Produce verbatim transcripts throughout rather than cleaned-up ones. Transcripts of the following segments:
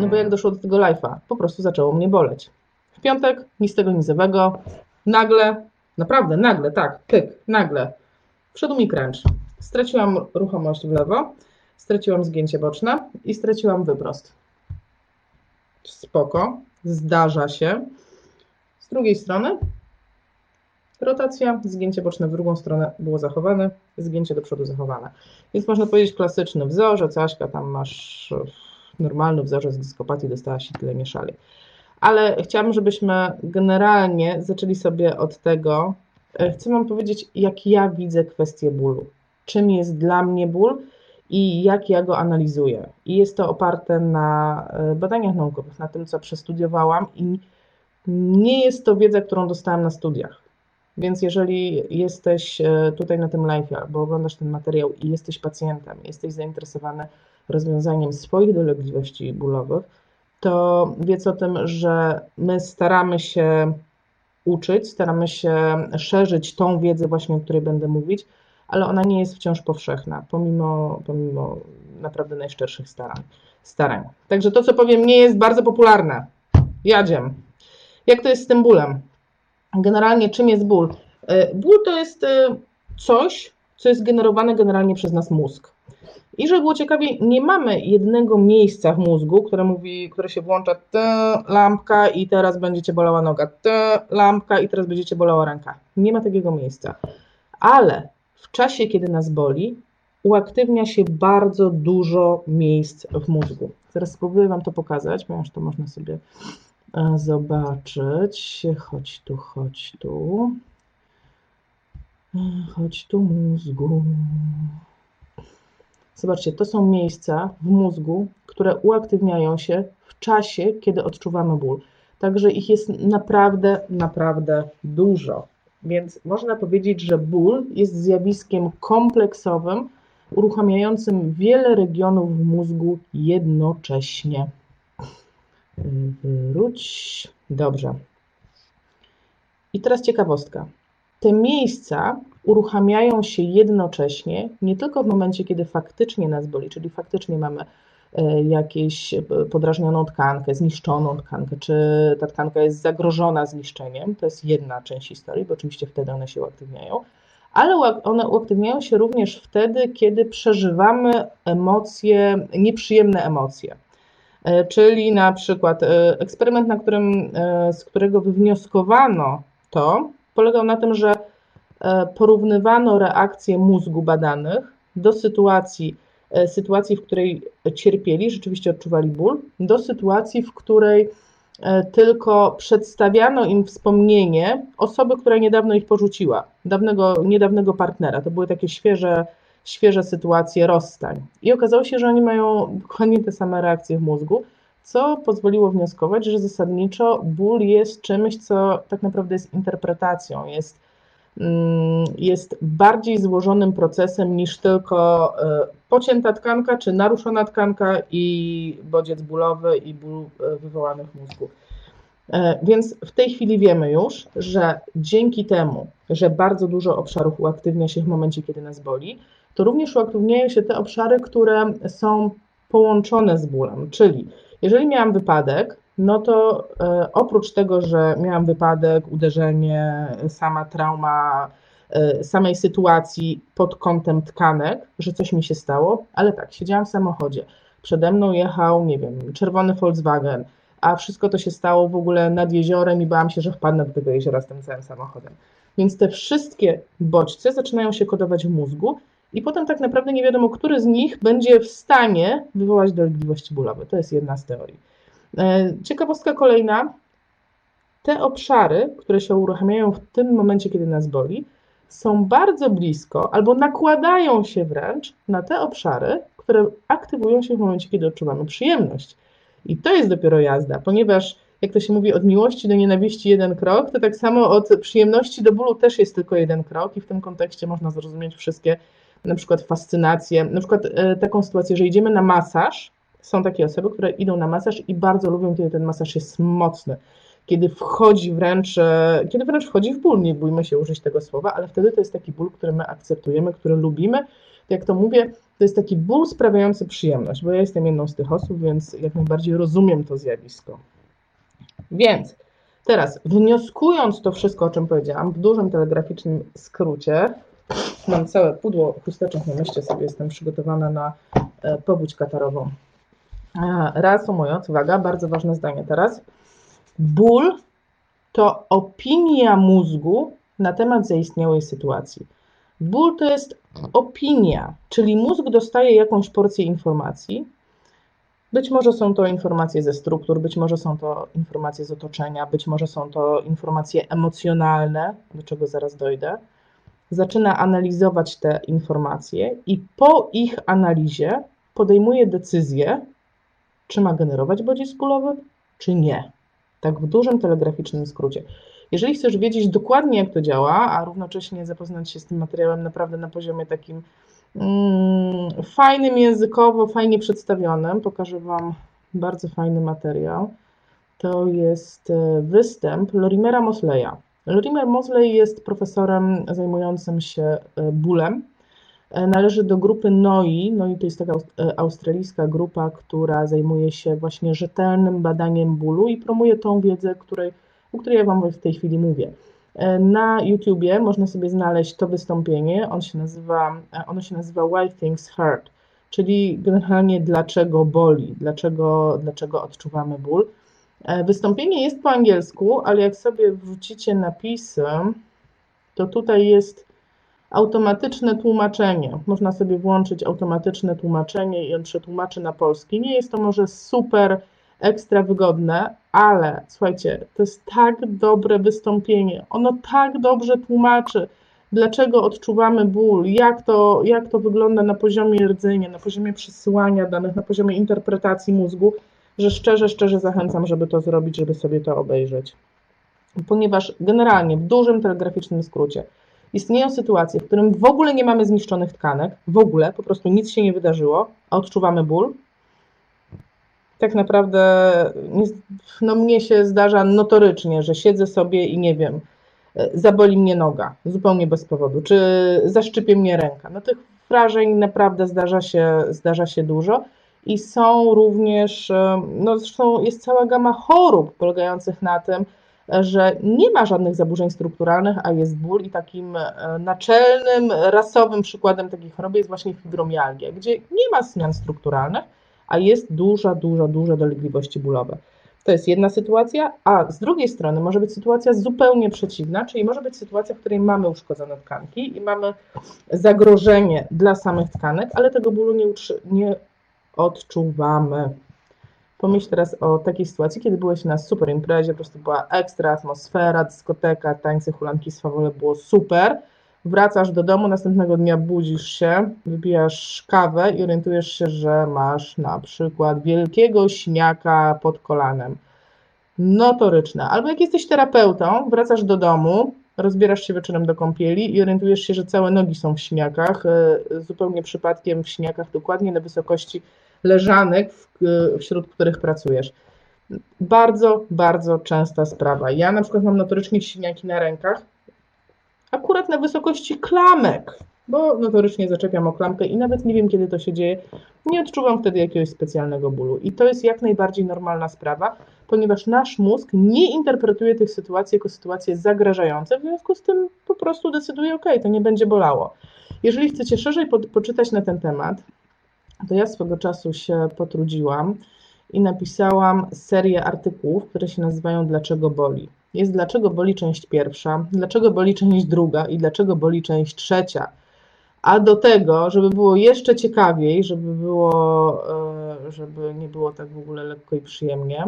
No bo jak doszło do tego live'a? Po prostu zaczęło mnie boleć. W piątek nic tego nizowego, nagle, naprawdę nagle, tak, pyk, nagle, wszedł mi crunch. Straciłam ruchomość w lewo, straciłam zgięcie boczne i straciłam wyprost. Spoko, zdarza się. Z drugiej strony rotacja, zgięcie boczne w drugą stronę było zachowane, zgięcie do przodu zachowane. Więc można powiedzieć klasyczny wzorzec, Aśka, tam masz normalny wzorzec dyskopatii, dostała się tyle mieszali. Ale chciałabym, żebyśmy generalnie zaczęli sobie od tego, chcę wam powiedzieć, jak ja widzę kwestię bólu. Czym jest dla mnie ból i jak ja go analizuję. I jest to oparte na badaniach naukowych, na tym, co przestudiowałam i nie jest to wiedza, którą dostałam na studiach. Więc jeżeli jesteś tutaj na tym live, albo oglądasz ten materiał i jesteś pacjentem, jesteś zainteresowany rozwiązaniem swoich dolegliwości bólowych, to wiedz o tym, że my staramy się uczyć, staramy się szerzyć tą wiedzę właśnie, o której będę mówić, ale ona nie jest wciąż powszechna, pomimo, pomimo naprawdę najszczerszych starań, starań. Także to, co powiem, nie jest bardzo popularne. Jadziem. Jak to jest z tym bólem? Generalnie czym jest ból? Ból to jest coś, co jest generowane generalnie przez nas mózg. I żeby było ciekawiej, nie mamy jednego miejsca w mózgu, które mówi, które się włącza ta lampka i teraz będzie cię bolała noga, ta lampka i teraz będzie cię bolała ręka. Nie ma takiego miejsca. Ale w czasie, kiedy nas boli, uaktywnia się bardzo dużo miejsc w mózgu. Teraz spróbuję wam to pokazać, ponieważ to można sobie zobaczyć. Chodź tu, chodź tu. Chodź tu, mózgu. Zobaczcie, to są miejsca w mózgu, które uaktywniają się w czasie, kiedy odczuwamy ból. Także ich jest naprawdę, naprawdę dużo. Więc można powiedzieć, że ból jest zjawiskiem kompleksowym, uruchamiającym wiele regionów w mózgu jednocześnie. Wróć. Dobrze. I teraz ciekawostka. Te miejsca uruchamiają się jednocześnie, nie tylko w momencie, kiedy faktycznie nas boli, czyli faktycznie mamy jakieś podrażnioną tkankę, zniszczoną tkankę, czy ta tkanka jest zagrożona zniszczeniem, to jest jedna część historii, bo oczywiście wtedy one się uaktywniają, ale one uaktywniają się również wtedy, kiedy przeżywamy emocje, nieprzyjemne emocje. Czyli na przykład eksperyment, na którym, z którego wywnioskowano to, polegał na tym, że porównywano reakcje mózgu badanych do sytuacji, sytuacji, w której cierpieli, rzeczywiście odczuwali ból, do sytuacji, w której tylko przedstawiano im wspomnienie osoby, która niedawno ich porzuciła, dawnego, niedawnego partnera. To były takie świeże, świeże sytuacje rozstań. I okazało się, że oni mają dokładnie te same reakcje w mózgu, co pozwoliło wnioskować, że zasadniczo ból jest czymś, co tak naprawdę jest interpretacją, jest, jest bardziej złożonym procesem niż tylko pocięta tkanka czy naruszona tkanka i bodziec bólowy i ból wywołany w mózgu. Więc w tej chwili wiemy już, że dzięki temu, że bardzo dużo obszarów uaktywnia się w momencie, kiedy nas boli, to również uaktywniają się te obszary, które są połączone z bólem, czyli jeżeli miałam wypadek, no to e, oprócz tego, że miałam wypadek, uderzenie, sama trauma, e, samej sytuacji pod kątem tkanek, że coś mi się stało, ale tak, siedziałam w samochodzie, przede mną jechał, nie wiem, czerwony Volkswagen, a wszystko to się stało w ogóle nad jeziorem i bałam się, że wpadnę do tego jeziora z tym całym samochodem. Więc te wszystkie bodźce zaczynają się kodować w mózgu i potem tak naprawdę nie wiadomo, który z nich będzie w stanie wywołać dolegliwości bólowe. To jest jedna z teorii. Ciekawostka kolejna. Te obszary, które się uruchamiają w tym momencie, kiedy nas boli, są bardzo blisko albo nakładają się wręcz na te obszary, które aktywują się w momencie, kiedy odczuwamy przyjemność. I to jest dopiero jazda, ponieważ jak to się mówi, od miłości do nienawiści jeden krok, to tak samo od przyjemności do bólu też jest tylko jeden krok i w tym kontekście można zrozumieć wszystkie na przykład fascynacje, na przykład taką sytuację, że idziemy na masaż. Są takie osoby, które idą na masaż i bardzo lubią, kiedy ten masaż jest mocny, kiedy wchodzi wręcz, kiedy wręcz wchodzi w ból, nie bójmy się użyć tego słowa, ale wtedy to jest taki ból, który my akceptujemy, który lubimy, jak to mówię, to jest taki ból sprawiający przyjemność, bo ja jestem jedną z tych osób, więc jak najbardziej rozumiem to zjawisko. Więc teraz, wnioskując to wszystko, o czym powiedziałam, w dużym telegraficznym skrócie, mam całe pudło chusteczek na mieście sobie, jestem przygotowana na powódź katarową. Reasumując, uwaga, bardzo ważne zdanie teraz. Ból to opinia mózgu na temat zaistniałej sytuacji. Ból to jest opinia, czyli mózg dostaje jakąś porcję informacji. Być może są to informacje ze struktur, być może są to informacje z otoczenia, być może są to informacje emocjonalne, do czego zaraz dojdę. Zaczyna analizować te informacje i po ich analizie podejmuje decyzję, czy ma generować bodziec bólowy, czy nie. Tak w dużym telegraficznym skrócie. Jeżeli chcesz wiedzieć dokładnie, jak to działa, a równocześnie zapoznać się z tym materiałem naprawdę na poziomie takim mm, fajnym językowo, fajnie przedstawionym, pokażę Wam bardzo fajny materiał. To jest występ Lorimera Mosleya. Lorimer Moseley jest profesorem zajmującym się bólem. Należy do grupy N O I. N O I to jest taka australijska grupa, która zajmuje się właśnie rzetelnym badaniem bólu i promuje tą wiedzę, której, o której ja Wam w tej chwili mówię. Na YouTubie można sobie znaleźć to wystąpienie. On się nazywa, ono się nazywa Why Things Hurt, czyli generalnie dlaczego boli, dlaczego, dlaczego odczuwamy ból. Wystąpienie jest po angielsku, ale jak sobie wrzucicie napisy, to tutaj jest automatyczne tłumaczenie. Można sobie włączyć automatyczne tłumaczenie i on przetłumaczy na polski. Nie jest to może super ekstra wygodne, ale słuchajcie, to jest tak dobre wystąpienie. Ono tak dobrze tłumaczy, dlaczego odczuwamy ból, jak to, jak to wygląda na poziomie rdzenia, na poziomie przesyłania danych, na poziomie interpretacji mózgu, że szczerze, szczerze zachęcam, żeby to zrobić, żeby sobie to obejrzeć. Ponieważ generalnie w dużym telegraficznym skrócie istnieją sytuacje, w którym w ogóle nie mamy zniszczonych tkanek, w ogóle, po prostu nic się nie wydarzyło, a odczuwamy ból. Tak naprawdę no mnie się zdarza notorycznie, że siedzę sobie i nie wiem, zaboli mnie noga zupełnie bez powodu, czy zaszczypie mnie ręka. No tych wrażeń naprawdę zdarza się, zdarza się dużo. I są również, no zresztą jest cała gama chorób polegających na tym, że nie ma żadnych zaburzeń strukturalnych, a jest ból i takim naczelnym, rasowym przykładem takich chorób jest właśnie fibromialgia, gdzie nie ma zmian strukturalnych, a jest duża, duża, duża dolegliwości bólowe. To jest jedna sytuacja, a z drugiej strony może być sytuacja zupełnie przeciwna, czyli może być sytuacja, w której mamy uszkodzone tkanki i mamy zagrożenie dla samych tkanek, ale tego bólu nie nie odczuwamy. Pomyśl teraz o takiej sytuacji, kiedy byłeś na super imprezie, po prostu była ekstra atmosfera, dyskoteka, tańce, hulanki, swawole, było super. Wracasz do domu, następnego dnia budzisz się, wypijasz kawę i orientujesz się, że masz na przykład wielkiego siniaka pod kolanem. Notoryczne. Albo jak jesteś terapeutą, wracasz do domu, rozbierasz się wieczorem do kąpieli i orientujesz się, że całe nogi są w siniakach, zupełnie przypadkiem w siniakach, dokładnie na wysokości leżanek, wśród których pracujesz. Bardzo, bardzo częsta sprawa. Ja na przykład mam notorycznie siniaki na rękach, akurat na wysokości klamek, bo notorycznie zaczepiam o klamkę i nawet nie wiem, kiedy to się dzieje. Nie odczuwam wtedy jakiegoś specjalnego bólu. I to jest jak najbardziej normalna sprawa, ponieważ nasz mózg nie interpretuje tych sytuacji jako sytuacje zagrażające, w związku z tym po prostu decyduje, ok, to nie będzie bolało. Jeżeli chcecie szerzej po, poczytać na ten temat, to ja swego czasu się potrudziłam i napisałam serię artykułów, które się nazywają Dlaczego boli. Jest Dlaczego boli część pierwsza, Dlaczego boli część druga i Dlaczego boli część trzecia. A do tego, żeby było jeszcze ciekawiej, żeby było, żeby nie było tak w ogóle lekko i przyjemnie,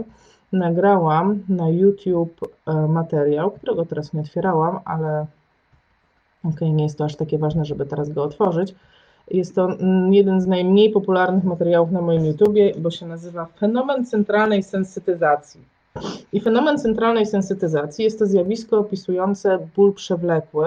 nagrałam na YouTube materiał, którego teraz nie otwierałam, ale okej, nie jest to aż takie ważne, żeby teraz go otworzyć. Jest to jeden z najmniej popularnych materiałów na moim YouTubie, bo się nazywa Fenomen centralnej sensytyzacji. I fenomen centralnej sensytyzacji jest to zjawisko opisujące ból przewlekły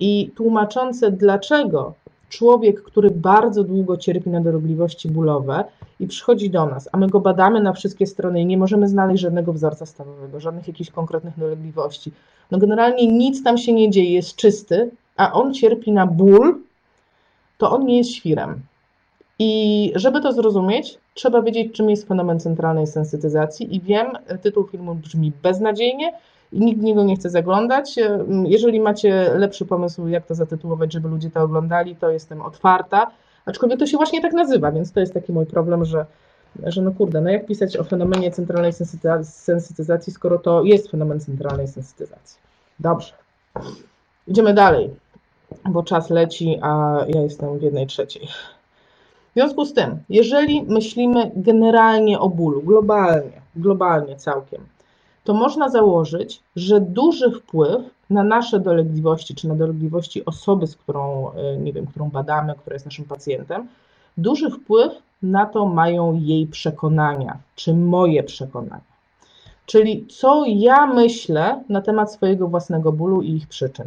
i tłumaczące, dlaczego człowiek, który bardzo długo cierpi na dolegliwości bólowe i przychodzi do nas, a my go badamy na wszystkie strony i nie możemy znaleźć żadnego wzorca stawowego, żadnych jakichś konkretnych dolegliwości. No generalnie nic tam się nie dzieje, jest czysty, a on cierpi na ból, to on nie jest świrem. I żeby to zrozumieć, trzeba wiedzieć, czym jest fenomen centralnej sensytyzacji i wiem, tytuł filmu brzmi beznadziejnie i nikt w niego nie chce zaglądać. Jeżeli macie lepszy pomysł, jak to zatytułować, żeby ludzie to oglądali, to jestem otwarta, aczkolwiek to się właśnie tak nazywa, więc to jest taki mój problem, że, że no kurde, no jak pisać o fenomenie centralnej sensytyzacji, skoro to jest fenomen centralnej sensytyzacji. Dobrze, idziemy dalej, bo czas leci, a ja jestem w jednej trzeciej. W związku z tym, jeżeli myślimy generalnie o bólu, globalnie, globalnie całkiem, to można założyć, że duży wpływ na nasze dolegliwości, czy na dolegliwości osoby, z którą, nie wiem, którą badamy, która jest naszym pacjentem, duży wpływ na to mają jej przekonania, czy moje przekonania. Czyli co ja myślę na temat swojego własnego bólu i ich przyczyn.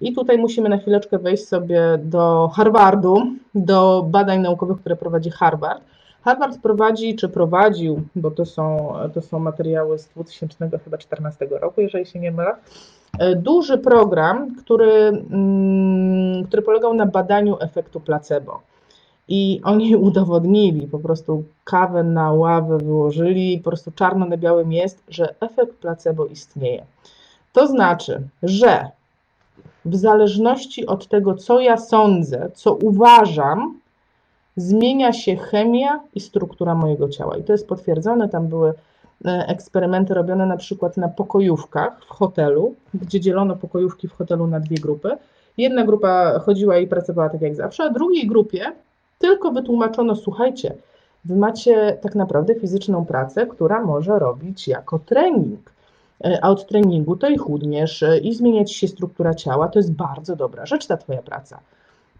I tutaj musimy na chwileczkę wejść sobie do Harvardu, do badań naukowych, które prowadzi Harvard. Harvard prowadzi, czy prowadził, bo to są, to są materiały z dwa tysiące czternastego roku, jeżeli się nie mylę, duży program, który, który polegał na badaniu efektu placebo. I oni udowodnili, po prostu kawę na ławę wyłożyli, po prostu czarno na białym jest, że efekt placebo istnieje. To znaczy, że w zależności od tego, co ja sądzę, co uważam, zmienia się chemia i struktura mojego ciała. I to jest potwierdzone, tam były eksperymenty robione na przykład na pokojówkach w hotelu, gdzie dzielono pokojówki w hotelu na dwie grupy. Jedna grupa chodziła i pracowała tak jak zawsze, a drugiej grupie tylko wytłumaczono, słuchajcie, wy macie tak naprawdę fizyczną pracę, która może robić jako trening. A od treningu to i chudniesz, i zmienia ci się struktura ciała, to jest bardzo dobra rzecz ta twoja praca.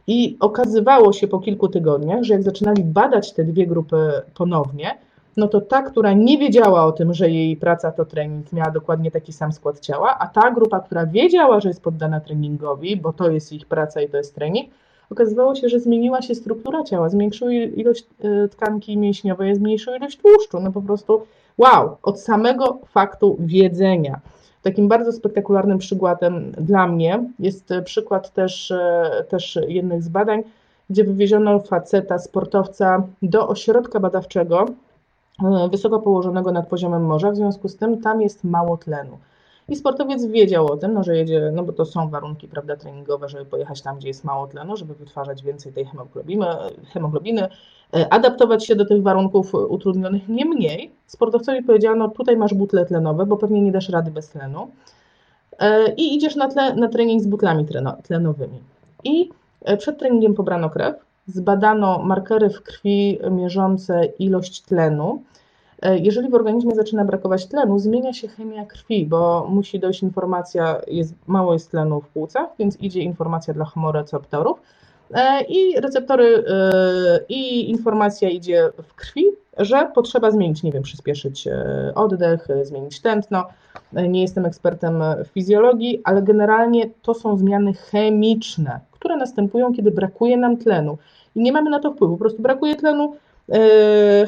I okazywało się po kilku tygodniach, że jak zaczynali badać te dwie grupy ponownie, no to ta, która nie wiedziała o tym, że jej praca to trening, miała dokładnie taki sam skład ciała, a ta grupa, która wiedziała, że jest poddana treningowi, bo to jest ich praca i to jest trening, okazywało się, że zmieniła się struktura ciała, zmniejszyła ilość tkanki mięśniowej, zmniejszyła ilość tłuszczu, no po prostu wow, od samego faktu wiedzenia. Takim bardzo spektakularnym przykładem dla mnie jest przykład też, też jednych z badań, gdzie wywieziono faceta, sportowca do ośrodka badawczego wysoko położonego nad poziomem morza, w związku z tym tam jest mało tlenu. I sportowiec wiedział o tym, no, że jedzie, no bo to są warunki, prawda, treningowe, żeby pojechać tam, gdzie jest mało tlenu, żeby wytwarzać więcej tej hemoglobiny, hemoglobiny, adaptować się do tych warunków utrudnionych. Niemniej sportowcowi powiedziano, tutaj masz butle tlenowe, bo pewnie nie dasz rady bez tlenu i idziesz na, tle, na trening z butlami treno, tlenowymi. I przed treningiem pobrano krew, zbadano markery w krwi mierzące ilość tlenu. Jeżeli w organizmie zaczyna brakować tlenu, zmienia się chemia krwi, bo musi dojść informacja, jest, mało jest tlenu w płucach, więc idzie informacja dla chemoreceptorów i receptory i informacja idzie w krwi, że potrzeba zmienić, nie wiem, przyspieszyć oddech, zmienić tętno. Nie jestem ekspertem w fizjologii, ale generalnie to są zmiany chemiczne, które następują, kiedy brakuje nam tlenu i nie mamy na to wpływu, po prostu brakuje tlenu,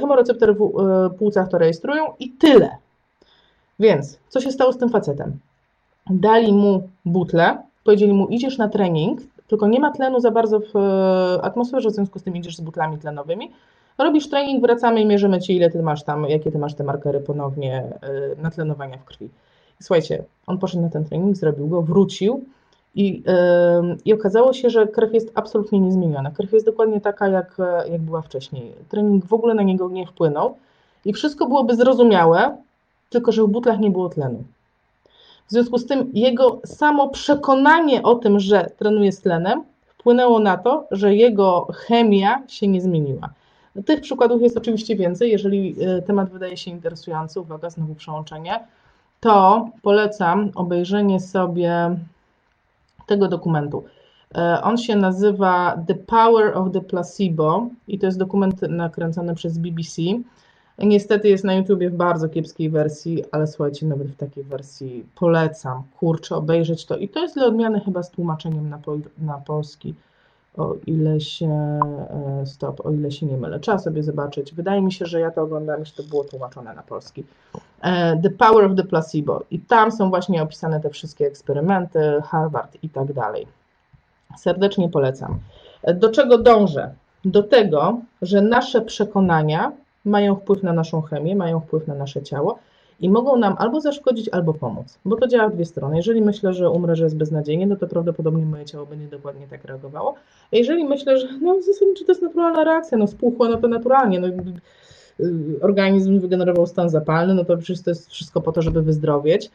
hemoreceptory w płucach to rejestrują i tyle. Więc co się stało z tym facetem? Dali mu butlę, powiedzieli mu idziesz na trening, tylko nie ma tlenu za bardzo w atmosferze, w związku z tym idziesz z butlami tlenowymi, robisz trening, wracamy i mierzymy ci ile ty masz tam, jakie ty masz te markery ponownie natlenowania w krwi. Słuchajcie, on poszedł na ten trening, zrobił go, wrócił i, i okazało się, że krew jest absolutnie niezmieniona. Krew jest dokładnie taka, jak, jak była wcześniej. Trening w ogóle na niego nie wpłynął i wszystko byłoby zrozumiałe, tylko że w butlach nie było tlenu. W związku z tym jego samo przekonanie o tym, że trenuje z tlenem, wpłynęło na to, że jego chemia się nie zmieniła. Tych przykładów jest oczywiście więcej. Jeżeli temat wydaje się interesujący, uwaga, znowu przełączenie, to polecam obejrzenie sobie tego dokumentu. On się nazywa The Power of the Placebo i to jest dokument nakręcony przez B B C. Niestety jest na YouTubie w bardzo kiepskiej wersji, ale słuchajcie, nawet w takiej wersji polecam, kurczę, obejrzeć to. I to jest dla odmiany chyba z tłumaczeniem na, pol na polski, o ile się, stop, o ile się nie mylę. Trzeba sobie zobaczyć. Wydaje mi się, że ja to oglądam, że to było tłumaczone na polski. The Power of the Placebo. I tam są właśnie opisane te wszystkie eksperymenty, Harvard i tak dalej. Serdecznie polecam. Do czego dążę? Do tego, że nasze przekonania mają wpływ na naszą chemię, mają wpływ na nasze ciało i mogą nam albo zaszkodzić, albo pomóc, bo to działa w dwie strony. Jeżeli myślę, że umrę, że jest beznadziejnie, no to prawdopodobnie moje ciało będzie dokładnie tak reagowało. A jeżeli myślę, że no, zasadniczo to jest naturalna reakcja, no spuchło, no to naturalnie, no, organizm wygenerował stan zapalny, no to przecież to jest wszystko po to, żeby wyzdrowieć.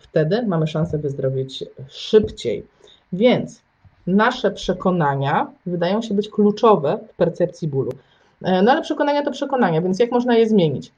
Wtedy mamy szansę wyzdrowieć szybciej. Więc nasze przekonania wydają się być kluczowe w percepcji bólu. No ale przekonania to przekonania, więc jak można je zmienić?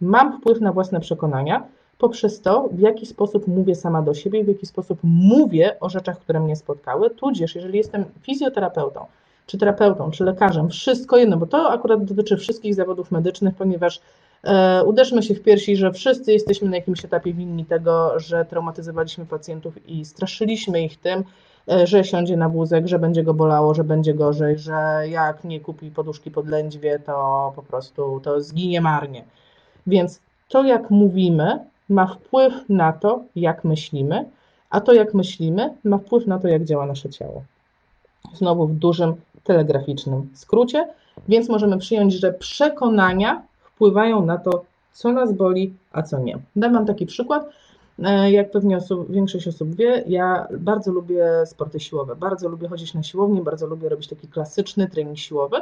Mam wpływ na własne przekonania poprzez to, w jaki sposób mówię sama do siebie i w jaki sposób mówię o rzeczach, które mnie spotkały, tudzież jeżeli jestem fizjoterapeutą, czy terapeutą, czy lekarzem, wszystko jedno, bo to akurat dotyczy wszystkich zawodów medycznych, ponieważ e, uderzmy się w piersi, że wszyscy jesteśmy na jakimś etapie winni tego, że traumatyzowaliśmy pacjentów i straszyliśmy ich tym, że siądzie na wózek, że będzie go bolało, że będzie gorzej, że jak nie kupi poduszki pod lędźwie, to po prostu to zginie marnie. Więc to, jak mówimy, ma wpływ na to, jak myślimy, a to, jak myślimy, ma wpływ na to, jak działa nasze ciało. Znowu w dużym telegraficznym skrócie, więc możemy przyjąć, że przekonania wpływają na to, co nas boli, a co nie. Dam Wam taki przykład. Jak pewnie osób, większość osób wie, ja bardzo lubię sporty siłowe, bardzo lubię chodzić na siłownię, bardzo lubię robić taki klasyczny trening siłowy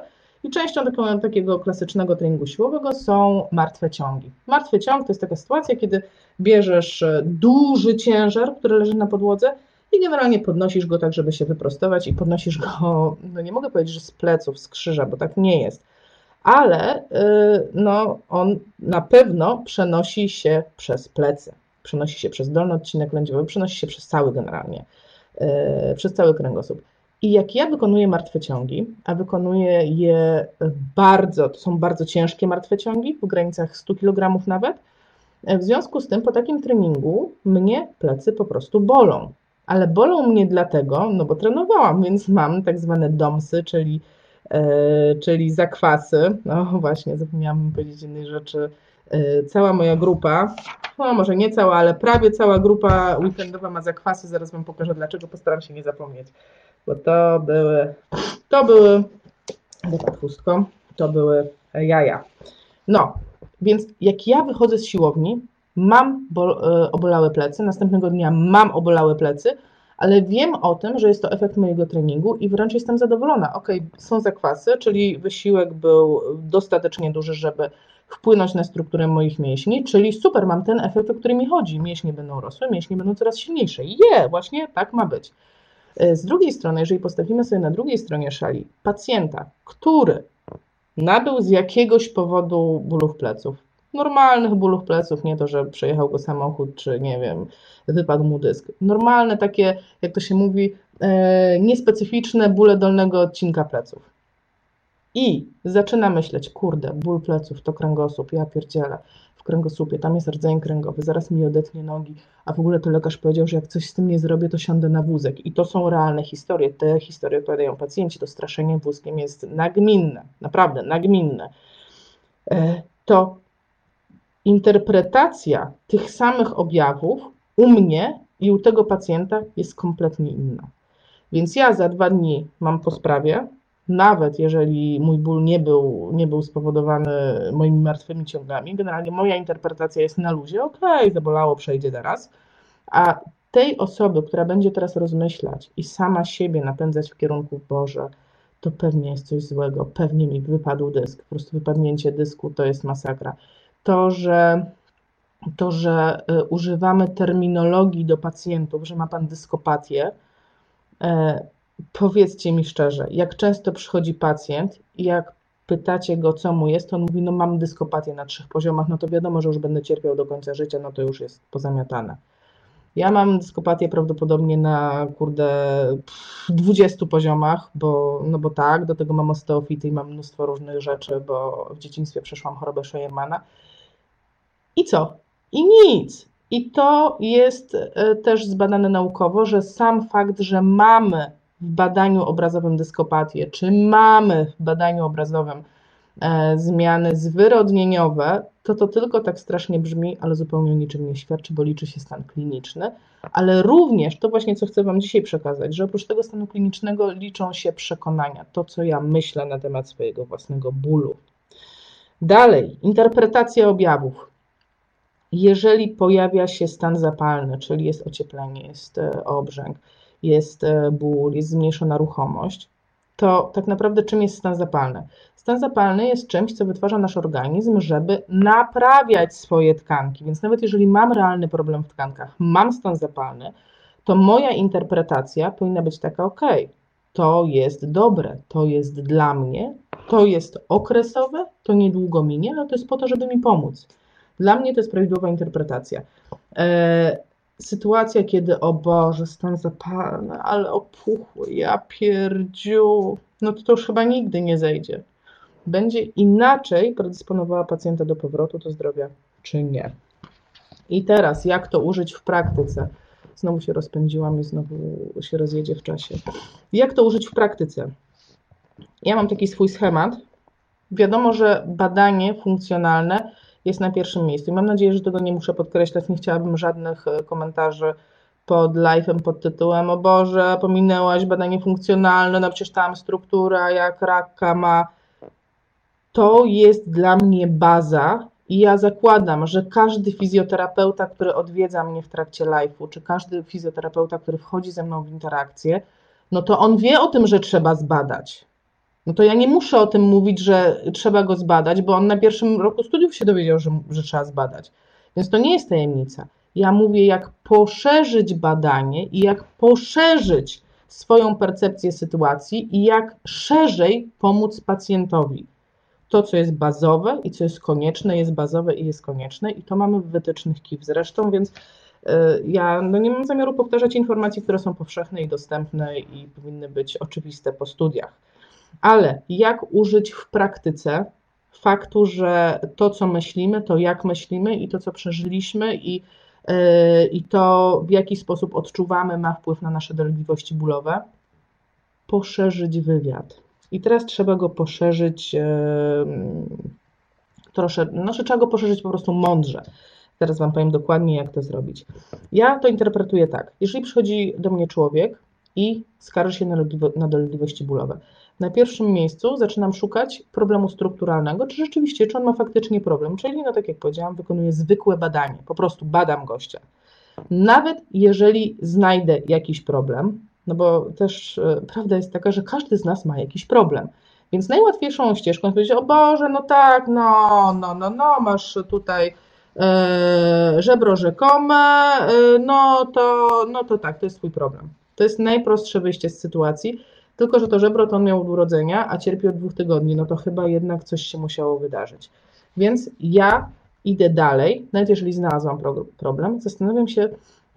i częścią takiego, takiego klasycznego treningu siłowego są martwe ciągi. Martwy ciąg to jest taka sytuacja, kiedy bierzesz duży ciężar, który leży na podłodze i generalnie podnosisz go tak, żeby się wyprostować i podnosisz go, no nie mogę powiedzieć, że z pleców, z krzyża, bo tak nie jest, ale no, on na pewno przenosi się przez plecy. Przenosi się przez dolny odcinek lędźwiowy, przenosi się przez cały generalnie, yy, przez cały kręgosłup. I jak ja wykonuję martwe ciągi, a wykonuję je bardzo, to są bardzo ciężkie martwe ciągi, w granicach stu kilogramów nawet, w związku z tym po takim treningu mnie plecy po prostu bolą. Ale bolą mnie dlatego, no bo trenowałam, więc mam tak zwane domsy, czyli, yy, czyli zakwasy. No właśnie, zapomniałam powiedzieć jednej rzeczy. Cała moja grupa, no może nie cała, ale prawie cała grupa weekendowa ma zakwasy, zaraz Wam pokażę dlaczego, postaram się nie zapomnieć, bo to były, to były, chustką, to były jaja. No, więc jak ja wychodzę z siłowni, mam bol, obolałe plecy, następnego dnia mam obolałe plecy, ale wiem o tym, że jest to efekt mojego treningu i wręcz jestem zadowolona. Ok, są zakwasy, czyli wysiłek był dostatecznie duży, żeby wpłynąć na strukturę moich mięśni, czyli super, mam ten efekt, o który mi chodzi. Mięśnie będą rosły, mięśnie będą coraz silniejsze. Je, yeah, właśnie tak ma być. Z drugiej strony, jeżeli postawimy sobie na drugiej stronie szali pacjenta, który nabył z jakiegoś powodu bólów pleców, normalnych bólów pleców, nie to, że przejechał go samochód, czy nie wiem, wypadł mu dysk. Normalne takie, jak to się mówi, e, niespecyficzne bóle dolnego odcinka pleców. I zaczyna myśleć, kurde, ból pleców to kręgosłup, ja pierdzielę w kręgosłupie, tam jest rdzeń kręgowy, zaraz mi odetnie nogi, a w ogóle to lekarz powiedział, że jak coś z tym nie zrobię, to siądę na wózek. I to są realne historie, te historie opowiadają pacjenci, to straszenie wózkiem jest nagminne, naprawdę nagminne. E, to interpretacja tych samych objawów u mnie i u tego pacjenta jest kompletnie inna. Więc ja za dwa dni mam po sprawie, nawet jeżeli mój ból nie był, nie był spowodowany moimi martwymi ciągami, generalnie moja interpretacja jest na luzie, okej, okay, zabolało, przejdzie teraz, a tej osoby, która będzie teraz rozmyślać i sama siebie napędzać w kierunku, Boże, to pewnie jest coś złego, pewnie mi wypadł dysk, po prostu wypadnięcie dysku to jest masakra. To, że, to, że używamy terminologii do pacjentów, że ma pan dyskopatię, e, powiedzcie mi szczerze, jak często przychodzi pacjent i jak pytacie go, co mu jest, to on mówi, no mam dyskopatię na trzech poziomach, no to wiadomo, że już będę cierpiał do końca życia, no to już jest pozamiatane. Ja mam dyskopatię prawdopodobnie na, kurde, dwudziestu poziomach, bo, no bo tak, do tego mam osteofity i mam mnóstwo różnych rzeczy, bo w dzieciństwie przeszłam chorobę Scheuermana. I co? I nic. I to jest też zbadane naukowo, że sam fakt, że mamy w badaniu obrazowym dyskopatię, czy mamy w badaniu obrazowym zmiany zwyrodnieniowe, to to tylko tak strasznie brzmi, ale zupełnie o niczym nie świadczy, bo liczy się stan kliniczny, ale również to właśnie, co chcę Wam dzisiaj przekazać, że oprócz tego stanu klinicznego liczą się przekonania, to co ja myślę na temat swojego własnego bólu. Dalej, interpretacja objawów. Jeżeli pojawia się stan zapalny, czyli jest ocieplenie, jest obrzęk, jest ból, jest zmniejszona ruchomość, to tak naprawdę czym jest stan zapalny? Stan zapalny jest czymś, co wytwarza nasz organizm, żeby naprawiać swoje tkanki. Więc nawet jeżeli mam realny problem w tkankach, mam stan zapalny, to moja interpretacja powinna być taka, ok, to jest dobre, to jest dla mnie, to jest okresowe, to niedługo minie, ale to jest po to, żeby mi pomóc. Dla mnie to jest prawidłowa interpretacja. E, sytuacja, kiedy o Boże, stan zapalny, ale opuchły, ja pierdziu, no to, to już chyba nigdy nie zejdzie. Będzie inaczej predysponowała pacjenta do powrotu do zdrowia, czy nie. I teraz, jak to użyć w praktyce? Znowu się rozpędziłam i znowu się rozjedzie w czasie. Jak to użyć w praktyce? Ja mam taki swój schemat. Wiadomo, że badanie funkcjonalne jest na pierwszym miejscu. I mam nadzieję, że tego nie muszę podkreślać. Nie chciałabym żadnych komentarzy pod live'em, pod tytułem o Boże, pominęłaś badanie funkcjonalne, no przecież tam struktura jak raka ma. To jest dla mnie baza i ja zakładam, że każdy fizjoterapeuta, który odwiedza mnie w trakcie live'u, czy każdy fizjoterapeuta, który wchodzi ze mną w interakcję, no to on wie o tym, że trzeba zbadać. No to ja nie muszę o tym mówić, że trzeba go zbadać, bo on na pierwszym roku studiów się dowiedział, że, że trzeba zbadać. Więc to nie jest tajemnica. Ja mówię, jak poszerzyć badanie i jak poszerzyć swoją percepcję sytuacji i jak szerzej pomóc pacjentowi. To, co jest bazowe i co jest konieczne, jest bazowe i jest konieczne i to mamy w wytycznych K I F zresztą, więc ja no nie mam zamiaru powtarzać informacji, które są powszechne i dostępne i powinny być oczywiste po studiach. Ale jak użyć w praktyce faktu, że to, co myślimy, to jak myślimy i to, co przeżyliśmy i, yy, i to, w jaki sposób odczuwamy, ma wpływ na nasze dolegliwości bólowe? Poszerzyć wywiad. I teraz trzeba go poszerzyć yy, trosze, no, trzeba go poszerzyć po prostu mądrze. Teraz Wam powiem dokładnie, jak to zrobić. Ja to interpretuję tak. Jeżeli przychodzi do mnie człowiek i skarży się na, na dolegliwości bólowe, na pierwszym miejscu zaczynam szukać problemu strukturalnego, czy rzeczywiście, czy on ma faktycznie problem. Czyli, no tak jak powiedziałam, wykonuję zwykłe badanie. Po prostu badam gościa. Nawet jeżeli znajdę jakiś problem, no bo też y, prawda jest taka, że każdy z nas ma jakiś problem. Więc najłatwiejszą ścieżką jest powiedzieć, o Boże, no tak, no, no, no, no, masz tutaj y, żebro rzekome, y, no, to, no to tak, to jest twój problem. To jest najprostsze wyjście z sytuacji. Tylko że to żebro to on miał od urodzenia, a cierpi od dwóch tygodni, no to chyba jednak coś się musiało wydarzyć. Więc ja idę dalej, nawet jeżeli znalazłam problem, zastanawiam się,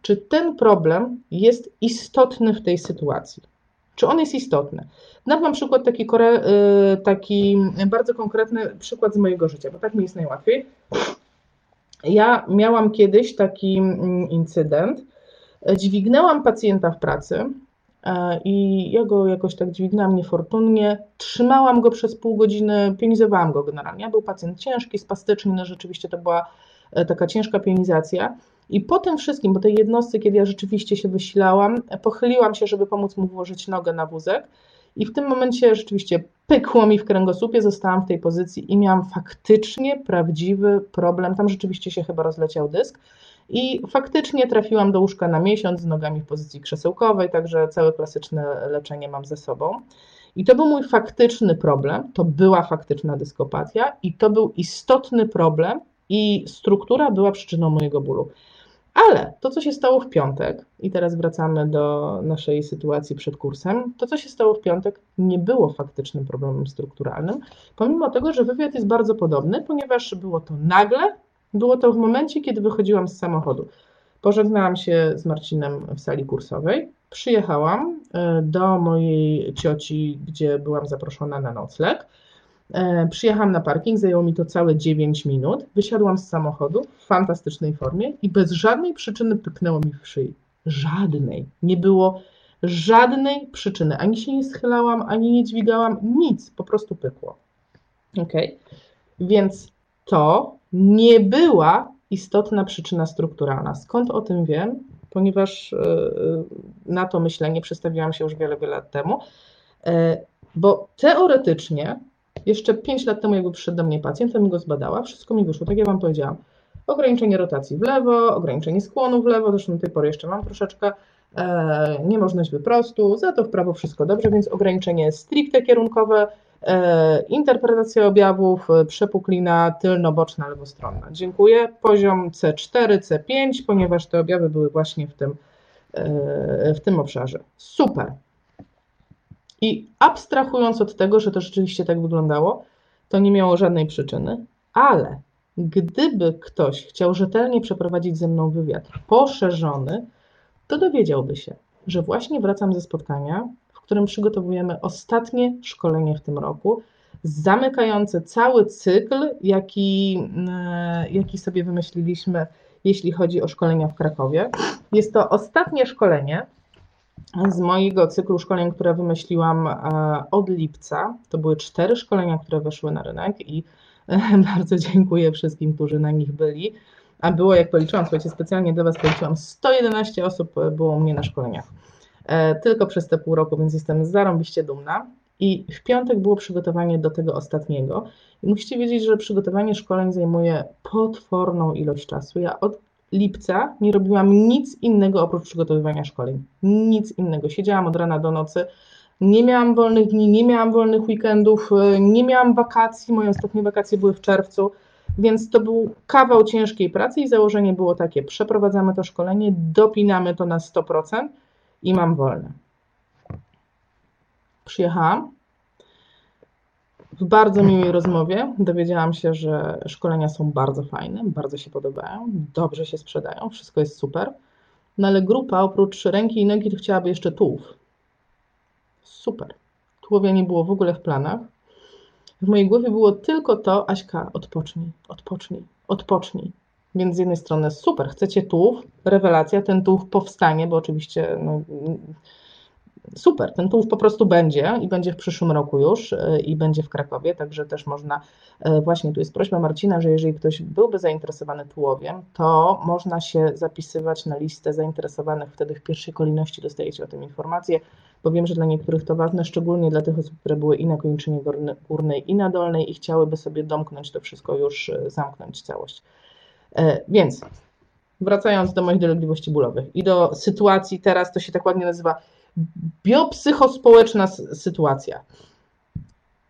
czy ten problem jest istotny w tej sytuacji. Czy on jest istotny? Nawet mam przykład taki, taki bardzo konkretny przykład z mojego życia, bo tak mi jest najłatwiej. Ja miałam kiedyś taki incydent, dźwignęłam pacjenta w pracy, i ja go jakoś tak dźwignęłam niefortunnie, trzymałam go przez pół godziny, pienizowałam go generalnie. Ja był pacjent ciężki, spastyczny, no rzeczywiście to była taka ciężka pienizacja. I po tym wszystkim, po tej jednostce, kiedy ja rzeczywiście się wysilałam, pochyliłam się, żeby pomóc mu włożyć nogę na wózek i w tym momencie rzeczywiście pykło mi w kręgosłupie, zostałam w tej pozycji i miałam faktycznie prawdziwy problem. Tam rzeczywiście się chyba rozleciał dysk. I faktycznie trafiłam do łóżka na miesiąc z nogami w pozycji krzesełkowej, także całe klasyczne leczenie mam ze sobą. I to był mój faktyczny problem, to była faktyczna dyskopatia i to był istotny problem i struktura była przyczyną mojego bólu. Ale to, co się stało w piątek, i teraz wracamy do naszej sytuacji przed kursem, to, co się stało w piątek, nie było faktycznym problemem strukturalnym, pomimo tego, że wywiad jest bardzo podobny, ponieważ było to nagle. Było to w momencie, kiedy wychodziłam z samochodu. Pożegnałam się z Marcinem w sali kursowej. Przyjechałam do mojej cioci, gdzie byłam zaproszona na nocleg. Przyjechałam na parking, zajęło mi to całe dziewięć minut. Wysiadłam z samochodu w fantastycznej formie i bez żadnej przyczyny pyknęło mi w szyi. Żadnej. Nie było żadnej przyczyny. Ani się nie schylałam, ani nie dźwigałam. Nic. Po prostu pykło. Okay. Więc to nie była istotna przyczyna strukturalna. Skąd o tym wiem? Ponieważ na to myślenie przestawiłam się już wiele, wiele lat temu, bo teoretycznie jeszcze pięć lat temu, jakby przyszedł do mnie pacjent, to mi go zbadała, wszystko mi wyszło, tak jak Wam powiedziałam. Ograniczenie rotacji w lewo, ograniczenie skłonu w lewo, zresztą do tej pory jeszcze mam troszeczkę, e, niemożność wyprostu, za to w prawo wszystko dobrze, więc ograniczenie stricte kierunkowe, e, interpretacja objawów, przepuklina tylnoboczna, lewostronna. Dziękuję. Poziom C cztery, C pięć, ponieważ te objawy były właśnie w tym, e, w tym obszarze. Super. I abstrahując od tego, że to rzeczywiście tak wyglądało, to nie miało żadnej przyczyny, ale gdyby ktoś chciał rzetelnie przeprowadzić ze mną wywiad poszerzony, to dowiedziałby się, że właśnie wracam ze spotkania, w którym przygotowujemy ostatnie szkolenie w tym roku, zamykające cały cykl, jaki, jaki sobie wymyśliliśmy, jeśli chodzi o szkolenia w Krakowie. Jest to ostatnie szkolenie z mojego cyklu szkoleń, które wymyśliłam od lipca. To były cztery szkolenia, które weszły na rynek i bardzo dziękuję wszystkim, którzy na nich byli. A było, jak policzyłam, słuchajcie, specjalnie do Was policzyłam, sto jedenaście osób było u mnie na szkoleniach. E, tylko przez te pół roku, więc jestem zarąbiście dumna. I w piątek było przygotowanie do tego ostatniego. I musicie wiedzieć, że przygotowanie szkoleń zajmuje potworną ilość czasu. Ja od lipca nie robiłam nic innego oprócz przygotowywania szkoleń. Nic innego. Siedziałam od rana do nocy. Nie miałam wolnych dni, nie miałam wolnych weekendów, nie miałam wakacji, moje ostatnie wakacje były w czerwcu, więc to był kawał ciężkiej pracy i założenie było takie, przeprowadzamy to szkolenie, dopinamy to na sto procent i mam wolne. Przyjechałam. W bardzo miłej rozmowie dowiedziałam się, że szkolenia są bardzo fajne, bardzo się podobają, dobrze się sprzedają, wszystko jest super, no ale grupa oprócz ręki i nogi to chciałaby jeszcze tułów. Super. Tułowia nie było w ogóle w planach. W mojej głowie było tylko to, Aśka, odpocznij, odpocznij, odpocznij. Więc z jednej strony super, chcecie tułów, rewelacja, ten tułów powstanie, bo oczywiście no, super, ten tułów po prostu będzie i będzie w przyszłym roku już i będzie w Krakowie, także też można, właśnie tu jest prośba Marcina, że jeżeli ktoś byłby zainteresowany tułowiem, to można się zapisywać na listę zainteresowanych, wtedy w pierwszej kolejności dostajecie o tym informację, bo wiem, że dla niektórych to ważne, szczególnie dla tych osób, które były i na kończynie górnej i na dolnej i chciałyby sobie domknąć to wszystko, już zamknąć całość. Więc wracając do moich dolegliwości bólowych i do sytuacji teraz, to się tak ładnie nazywa biopsychospołeczna sytuacja.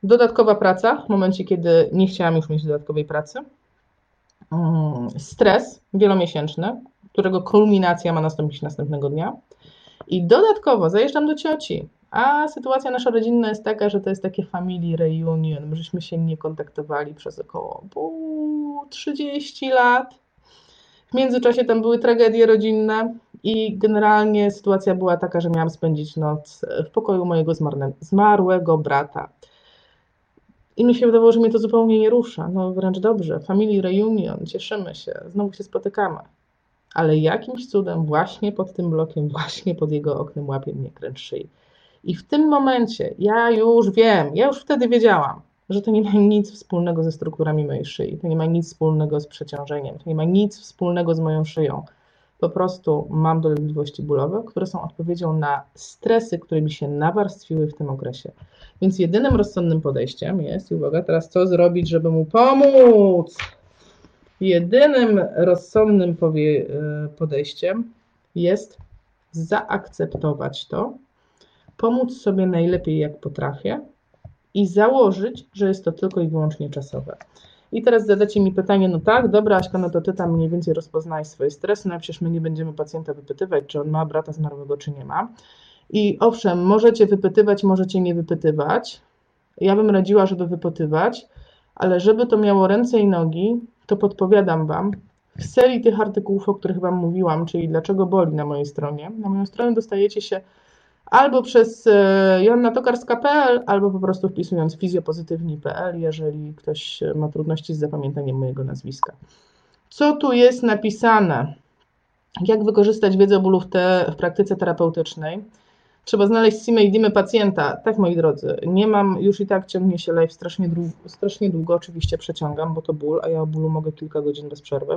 Dodatkowa praca w momencie, kiedy nie chciałam już mieć dodatkowej pracy. Stres wielomiesięczny, którego kulminacja ma nastąpić następnego dnia. I dodatkowo zajeżdżam do cioci, a sytuacja nasza rodzinna jest taka, że to jest takie family reunion. My żeśmy się nie kontaktowali przez około trzydzieści lat. W międzyczasie tam były tragedie rodzinne i generalnie sytuacja była taka, że miałam spędzić noc w pokoju mojego zmarne, zmarłego brata. I mi się wydawało, że mnie to zupełnie nie rusza. No wręcz dobrze, family reunion, cieszymy się, znowu się spotykamy. Ale jakimś cudem właśnie pod tym blokiem, właśnie pod jego oknem łapie mnie kręć szyi. I w tym momencie ja już wiem, ja już wtedy wiedziałam, że to nie ma nic wspólnego ze strukturami mojej szyi, to nie ma nic wspólnego z przeciążeniem, to nie ma nic wspólnego z moją szyją. Po prostu mam dolegliwości bólowe, które są odpowiedzią na stresy, które mi się nawarstwiły w tym okresie. Więc jedynym rozsądnym podejściem jest, uwaga, teraz co zrobić, żeby mu pomóc? Jedynym rozsądnym podejściem jest zaakceptować to, pomóc sobie najlepiej jak potrafię i założyć, że jest to tylko i wyłącznie czasowe. I teraz zadacie mi pytanie, no tak, dobra Aśka, no to Ty tam mniej więcej rozpoznaj swoje stresy, no a przecież my nie będziemy pacjenta wypytywać, czy on ma brata zmarłego, czy nie ma. I owszem, możecie wypytywać, możecie nie wypytywać. Ja bym radziła, żeby wypytywać, ale żeby to miało ręce i nogi, to podpowiadam Wam, w serii tych artykułów, o których Wam mówiłam, czyli dlaczego boli na mojej stronie, na moją stronę dostajecie się albo przez joannatokarska kropka p l, albo po prostu wpisując fizjopozytywni kropka p l, jeżeli ktoś ma trudności z zapamiętaniem mojego nazwiska. Co tu jest napisane? Jak wykorzystać wiedzę o bólu w, te, w praktyce terapeutycznej? Trzeba znaleźć simę i dimę pacjenta. Tak, moi drodzy, nie mam, już i tak ciągnie się live strasznie długo, strasznie długo, oczywiście przeciągam, bo to ból, a ja o bólu mogę kilka godzin bez przerwy.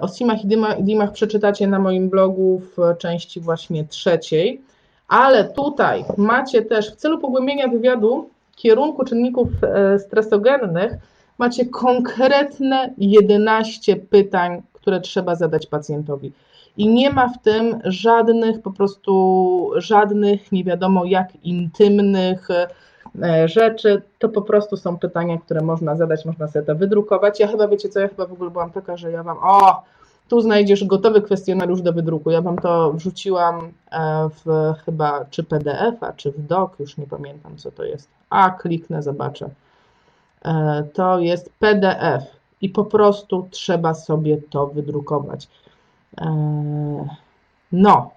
O simach i dimach, dimach przeczytacie na moim blogu w części właśnie trzeciej, ale tutaj macie też w celu pogłębienia wywiadu kierunku czynników stresogennych macie konkretne jedenaście pytań, które trzeba zadać pacjentowi. I nie ma w tym żadnych, po prostu żadnych, nie wiadomo jak intymnych rzeczy. To po prostu są pytania, które można zadać, można sobie to wydrukować. Ja chyba, wiecie co, ja chyba w ogóle byłam taka, że ja wam, o, tu znajdziesz gotowy kwestionariusz do wydruku. Ja wam to wrzuciłam w chyba, czy P D F a, czy w doc, już nie pamiętam co to jest. A, kliknę, zobaczę. To jest P D F i po prostu trzeba sobie to wydrukować. No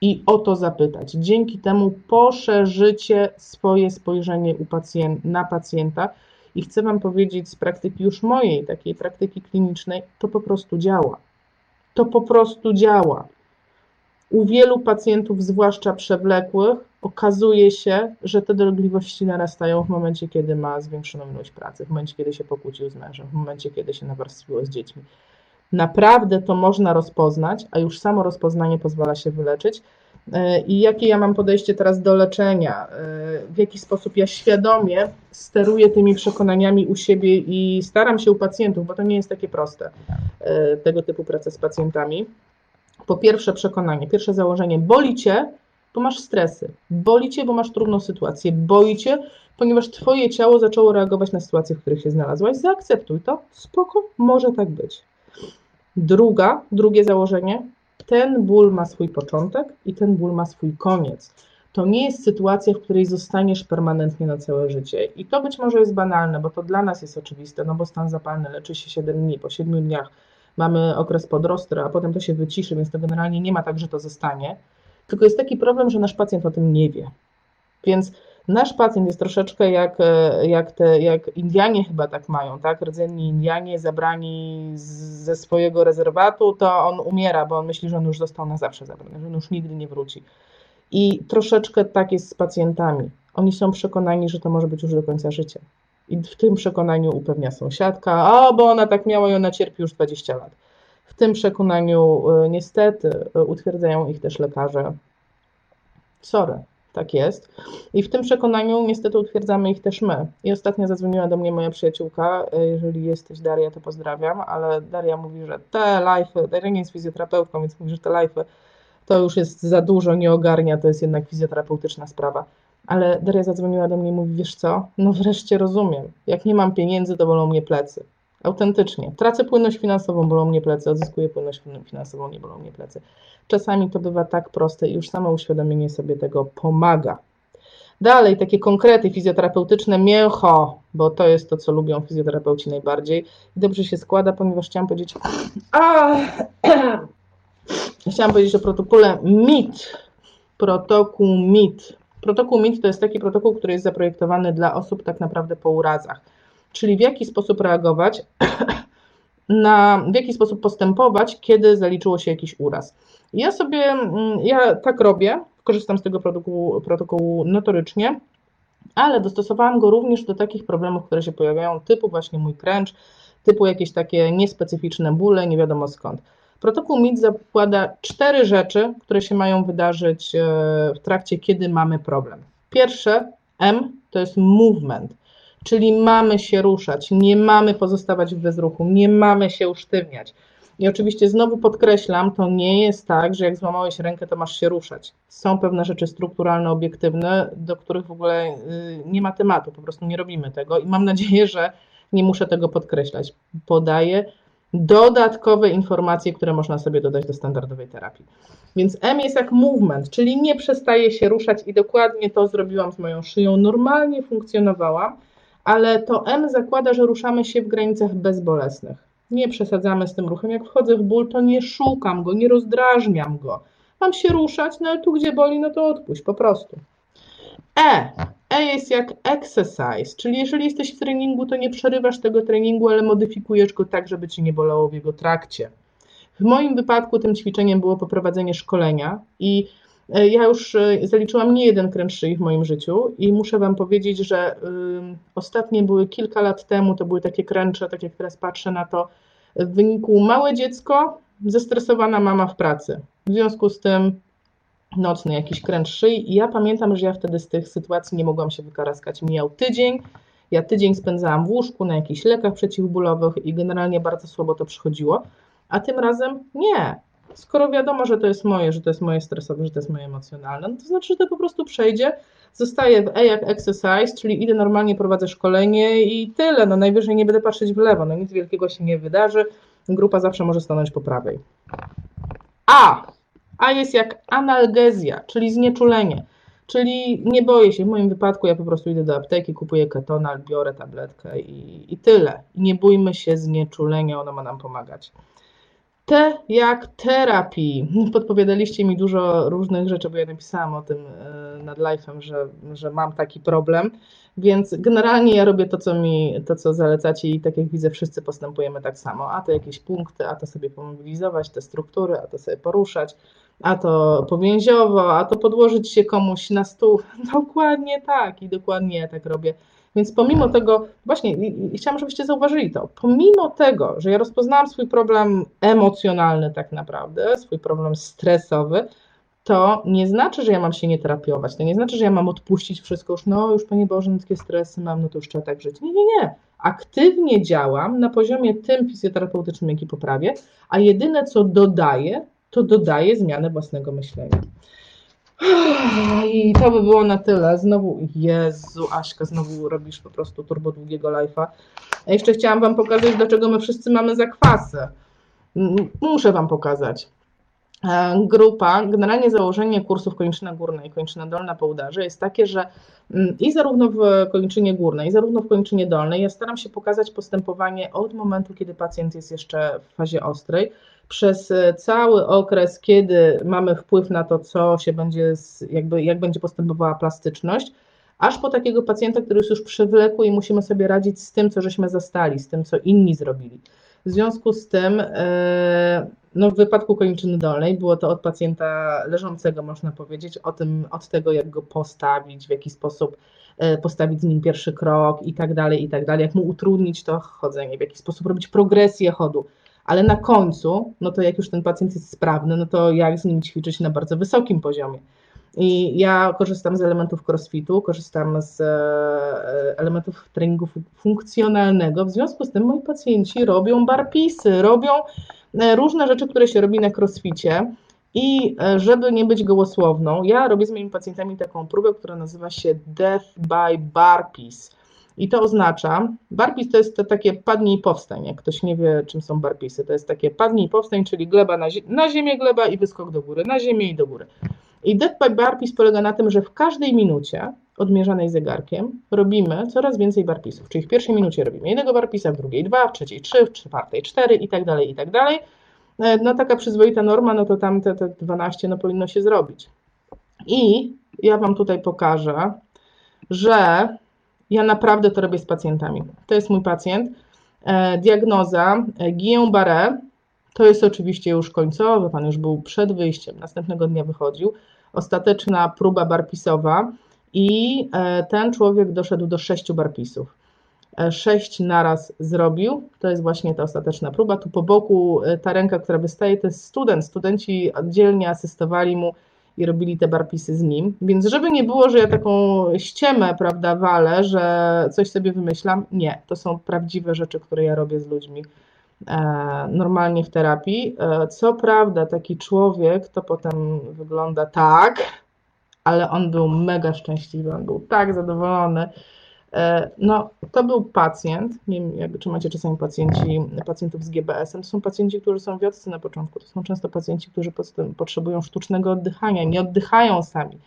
i o to zapytać. Dzięki temu poszerzycie swoje spojrzenie u pacjent, na pacjenta i chcę wam powiedzieć z praktyki już mojej, takiej praktyki klinicznej, to po prostu działa. To po prostu działa. U wielu pacjentów, zwłaszcza przewlekłych, okazuje się, że te dolegliwości narastają w momencie, kiedy ma zwiększoną ilość pracy, w momencie, kiedy się pokłócił z mężem, w momencie, kiedy się nawarstwiło z dziećmi. Naprawdę to można rozpoznać, a już samo rozpoznanie pozwala się wyleczyć. I jakie ja mam podejście teraz do leczenia? W jaki sposób ja świadomie steruję tymi przekonaniami u siebie i staram się u pacjentów, bo to nie jest takie proste, tego typu praca z pacjentami. Po pierwsze przekonanie, pierwsze założenie, boli cię, bo masz stresy, boli cię, bo masz trudną sytuację, boi cię, ponieważ twoje ciało zaczęło reagować na sytuacje, w których się znalazłaś, zaakceptuj to, spoko, może tak być. Druga, drugie założenie, ten ból ma swój początek i ten ból ma swój koniec. To nie jest sytuacja, w której zostaniesz permanentnie na całe życie. I to być może jest banalne, bo to dla nas jest oczywiste, no bo stan zapalny leczy się siedem dni, po siedmiu dniach mamy okres podrostra, a potem to się wyciszy, więc to generalnie nie ma tak, że to zostanie. Tylko jest taki problem, że nasz pacjent o tym nie wie. Więc nasz pacjent jest troszeczkę jak, jak, te, jak Indianie chyba tak mają, tak? Rdzenni Indianie zabrani z, ze swojego rezerwatu, to on umiera, bo on myśli, że on już został na zawsze zabrany, że on już nigdy nie wróci. I troszeczkę tak jest z pacjentami. Oni są przekonani, że to może być już do końca życia. I w tym przekonaniu upewnia sąsiadka, o, bo ona tak miała i ona cierpi już dwadzieścia lat. W tym przekonaniu niestety utwierdzają ich też lekarze. Sorry. Tak jest. I w tym przekonaniu niestety utwierdzamy ich też my. I ostatnio zadzwoniła do mnie moja przyjaciółka, jeżeli jesteś Daria, to pozdrawiam, ale Daria mówi, że te live'y, Daria nie jest fizjoterapeutką, więc mówi, że te live'y to już jest za dużo, nie ogarnia, to jest jednak fizjoterapeutyczna sprawa. Ale Daria zadzwoniła do mnie i mówi, wiesz co, no wreszcie rozumiem, jak nie mam pieniędzy, to bolą mnie plecy. Autentycznie. Tracę płynność finansową, bolą mnie plecy, odzyskuję płynność finansową, nie bolą mnie plecy. Czasami to bywa tak proste i już samo uświadomienie sobie tego pomaga. Dalej, takie konkrety fizjoterapeutyczne, mięcho, bo to jest to, co lubią fizjoterapeuci najbardziej. I dobrze się składa, ponieważ chciałam powiedzieć, a, chciałam powiedzieć o protokole M I T. Protokół M I T. Protokół M I T to jest taki protokół, który jest zaprojektowany dla osób tak naprawdę po urazach. Czyli w jaki sposób reagować, na, w jaki sposób postępować, kiedy zaliczyło się jakiś uraz. Ja sobie, ja tak robię, korzystam z tego protokołu, protokołu notorycznie, ale dostosowałam go również do takich problemów, które się pojawiają, typu właśnie mój kręcz, typu jakieś takie niespecyficzne bóle, nie wiadomo skąd. Protokół M I T zakłada cztery rzeczy, które się mają wydarzyć w trakcie, kiedy mamy problem. Pierwsze, M, to jest movement. Czyli mamy się ruszać, nie mamy pozostawać w bezruchu, nie mamy się usztywniać. I oczywiście znowu podkreślam, to nie jest tak, że jak złamałeś rękę, to masz się ruszać. Są pewne rzeczy strukturalne, obiektywne, do których w ogóle nie ma tematu, po prostu nie robimy tego i mam nadzieję, że nie muszę tego podkreślać. Podaję dodatkowe informacje, które można sobie dodać do standardowej terapii. Więc M jest jak movement, czyli nie przestaje się ruszać i dokładnie to zrobiłam z moją szyją. Normalnie funkcjonowałam. Ale to M zakłada, że ruszamy się w granicach bezbolesnych. Nie przesadzamy z tym ruchem. Jak wchodzę w ból, to nie szukam go, nie rozdrażniam go. Mam się ruszać, no ale tu gdzie boli, no to odpuść, po prostu. E. E jest jak exercise, czyli jeżeli jesteś w treningu, to nie przerywasz tego treningu, ale modyfikujesz go tak, żeby ci nie bolało w jego trakcie. W moim wypadku tym ćwiczeniem było poprowadzenie szkolenia i Ja już zaliczyłam nie jeden kręt szyi w moim życiu i muszę wam powiedzieć, że ostatnie były kilka lat temu, to były takie kręcze, tak jak teraz patrzę na to, w wyniku małe dziecko, zestresowana mama w pracy. W związku z tym nocny jakiś kręcz szyi. I ja pamiętam, że ja wtedy z tych sytuacji nie mogłam się wykaraskać. Mijał tydzień, ja tydzień spędzałam w łóżku na jakichś lekach przeciwbólowych i generalnie bardzo słabo to przychodziło. A tym razem nie. Skoro wiadomo, że to jest moje, że to jest moje stresowe, że to jest moje emocjonalne, no to znaczy, że to po prostu przejdzie. Zostaję w E jak exercise, czyli idę normalnie, prowadzę szkolenie i tyle. No najwyżej nie będę patrzeć w lewo, no nic wielkiego się nie wydarzy. Grupa zawsze może stanąć po prawej. A! A jest jak analgezja, czyli znieczulenie. Czyli nie boję się, w moim wypadku ja po prostu idę do apteki, kupuję ketonal, biorę tabletkę i, i tyle. Nie bójmy się znieczulenia, ono ma nam pomagać. Te jak terapii. Podpowiadaliście mi dużo różnych rzeczy, bo ja napisałam o tym nad live'em, że, że mam taki problem, więc generalnie ja robię to, co mi, to, co zalecacie i tak jak widzę, wszyscy postępujemy tak samo. A to jakieś punkty, a to sobie pomobilizować, te struktury, a to sobie poruszać, a to powięziowo, a to podłożyć się komuś na stół. Dokładnie tak i dokładnie ja tak robię. Więc pomimo tego, właśnie chciałam, żebyście zauważyli to, pomimo tego, że ja rozpoznałam swój problem emocjonalny tak naprawdę, swój problem stresowy, to nie znaczy, że ja mam się nie terapiować, to nie znaczy, że ja mam odpuścić wszystko, już no już Panie Boże, takie stresy mam, no to już trzeba tak żyć. Nie, nie, nie. Aktywnie działam na poziomie tym fizjoterapeutycznym, jaki poprawię, a jedyne co dodaję, to dodaję zmianę własnego myślenia. I to by było na tyle. Znowu, Jezu, Aśka, znowu robisz po prostu turbo długiego live'a. Ja jeszcze chciałam wam pokazać, dlaczego my wszyscy mamy zakwasy. Muszę wam pokazać. Grupa, generalnie założenie kursów kończyna górna i kończyna dolna po udarze jest takie, że i zarówno w kończynie górnej, i zarówno w kończynie dolnej ja staram się pokazać postępowanie od momentu, kiedy pacjent jest jeszcze w fazie ostrej, przez cały okres, kiedy mamy wpływ na to, co się będzie, jakby, jak będzie postępowała plastyczność, aż po takiego pacjenta, który jest już przewlekły i musimy sobie radzić z tym, co żeśmy zastali, z tym, co inni zrobili. W związku z tym, no w wypadku kończyny dolnej było to od pacjenta leżącego, można powiedzieć, o tym, od tego, jak go postawić, w jaki sposób postawić z nim pierwszy krok i tak dalej, i tak dalej, jak mu utrudnić to chodzenie, w jaki sposób robić progresję chodu. Ale na końcu, no to jak już ten pacjent jest sprawny, no to jak z nim ćwiczyć na bardzo wysokim poziomie. I ja korzystam z elementów crossfitu, korzystam z elementów treningu funkcjonalnego, w związku z tym moi pacjenci robią barpisy, robią różne rzeczy, które się robi na crossficie i żeby nie być gołosłowną, ja robię z moimi pacjentami taką próbę, która nazywa się Death by Barpees. I to oznacza, barpees to jest to takie padnij i powstań, jak ktoś nie wie, czym są barpeesy, to jest takie padnij i powstań, czyli gleba na, zie- na ziemię, gleba i wyskok do góry, na ziemię i do góry. I death by barpees polega na tym, że w każdej minucie odmierzanej zegarkiem robimy coraz więcej barpeesów, czyli w pierwszej minucie robimy jednego barpeesa, w drugiej dwa, w trzeciej trzy, w czwartej cztery i tak dalej, i tak dalej. No taka przyzwoita norma, no to tam te, te dwanaście no powinno się zrobić. I ja wam tutaj pokażę, że ja naprawdę to robię z pacjentami. To jest mój pacjent. Diagnoza Guillain-Barré. To jest oczywiście już końcowe. Pan już był przed wyjściem. Następnego dnia wychodził. Ostateczna próba barpisowa. I ten człowiek doszedł do sześciu barpisów. Sześć naraz zrobił. To jest właśnie ta ostateczna próba. Tu po boku ta ręka, która wystaje, to jest student. Studenci oddzielnie asystowali mu i robili te barpisy z nim, więc żeby nie było, że ja taką ściemę, prawda, walę, że coś sobie wymyślam, nie, to są prawdziwe rzeczy, które ja robię z ludźmi e, normalnie w terapii. E, co prawda taki człowiek to potem wygląda tak, ale on był mega szczęśliwy, on był tak zadowolony. E, no to był pacjent, nie wiem, jak, czy macie czasami pacjenci, pacjentów z G B S-em, to są pacjenci, którzy są w wiotce na początku, to są często pacjenci, którzy potrzebują sztucznego oddychania, nie oddychają sami,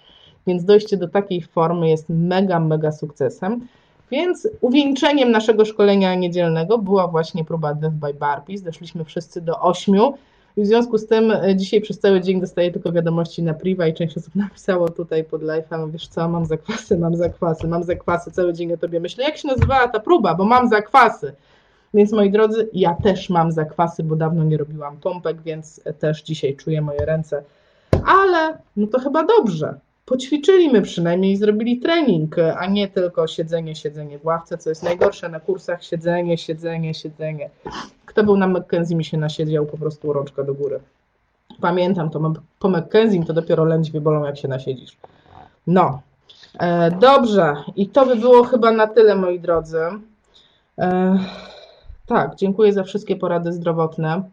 więc dojście do takiej formy jest mega, mega sukcesem, więc uwieńczeniem naszego szkolenia niedzielnego była właśnie próba Death by Barpees, doszliśmy wszyscy do ośmiu i w związku z tym dzisiaj przez cały dzień dostaję tylko wiadomości na priwa i część osób napisało tutaj pod live'em, wiesz co, mam zakwasy, mam zakwasy, mam zakwasy, cały dzień o tobie myślę, jak się nazywała ta próba, bo mam zakwasy. Więc moi drodzy, ja też mam zakwasy, bo dawno nie robiłam pompek, więc też dzisiaj czuję moje ręce, ale no to chyba dobrze. Poćwiczyliśmy przynajmniej i zrobili trening, a nie tylko siedzenie, siedzenie w ławce, co jest najgorsze na kursach, siedzenie, siedzenie, siedzenie. Kto był na McKenzie, mi się nasiedział po prostu rączka do góry. Pamiętam to, po McKenzie to dopiero lędźwie bolą, jak się nasiedzisz. No, e, dobrze. I to by było chyba na tyle, moi drodzy. E, tak, dziękuję za wszystkie porady zdrowotne.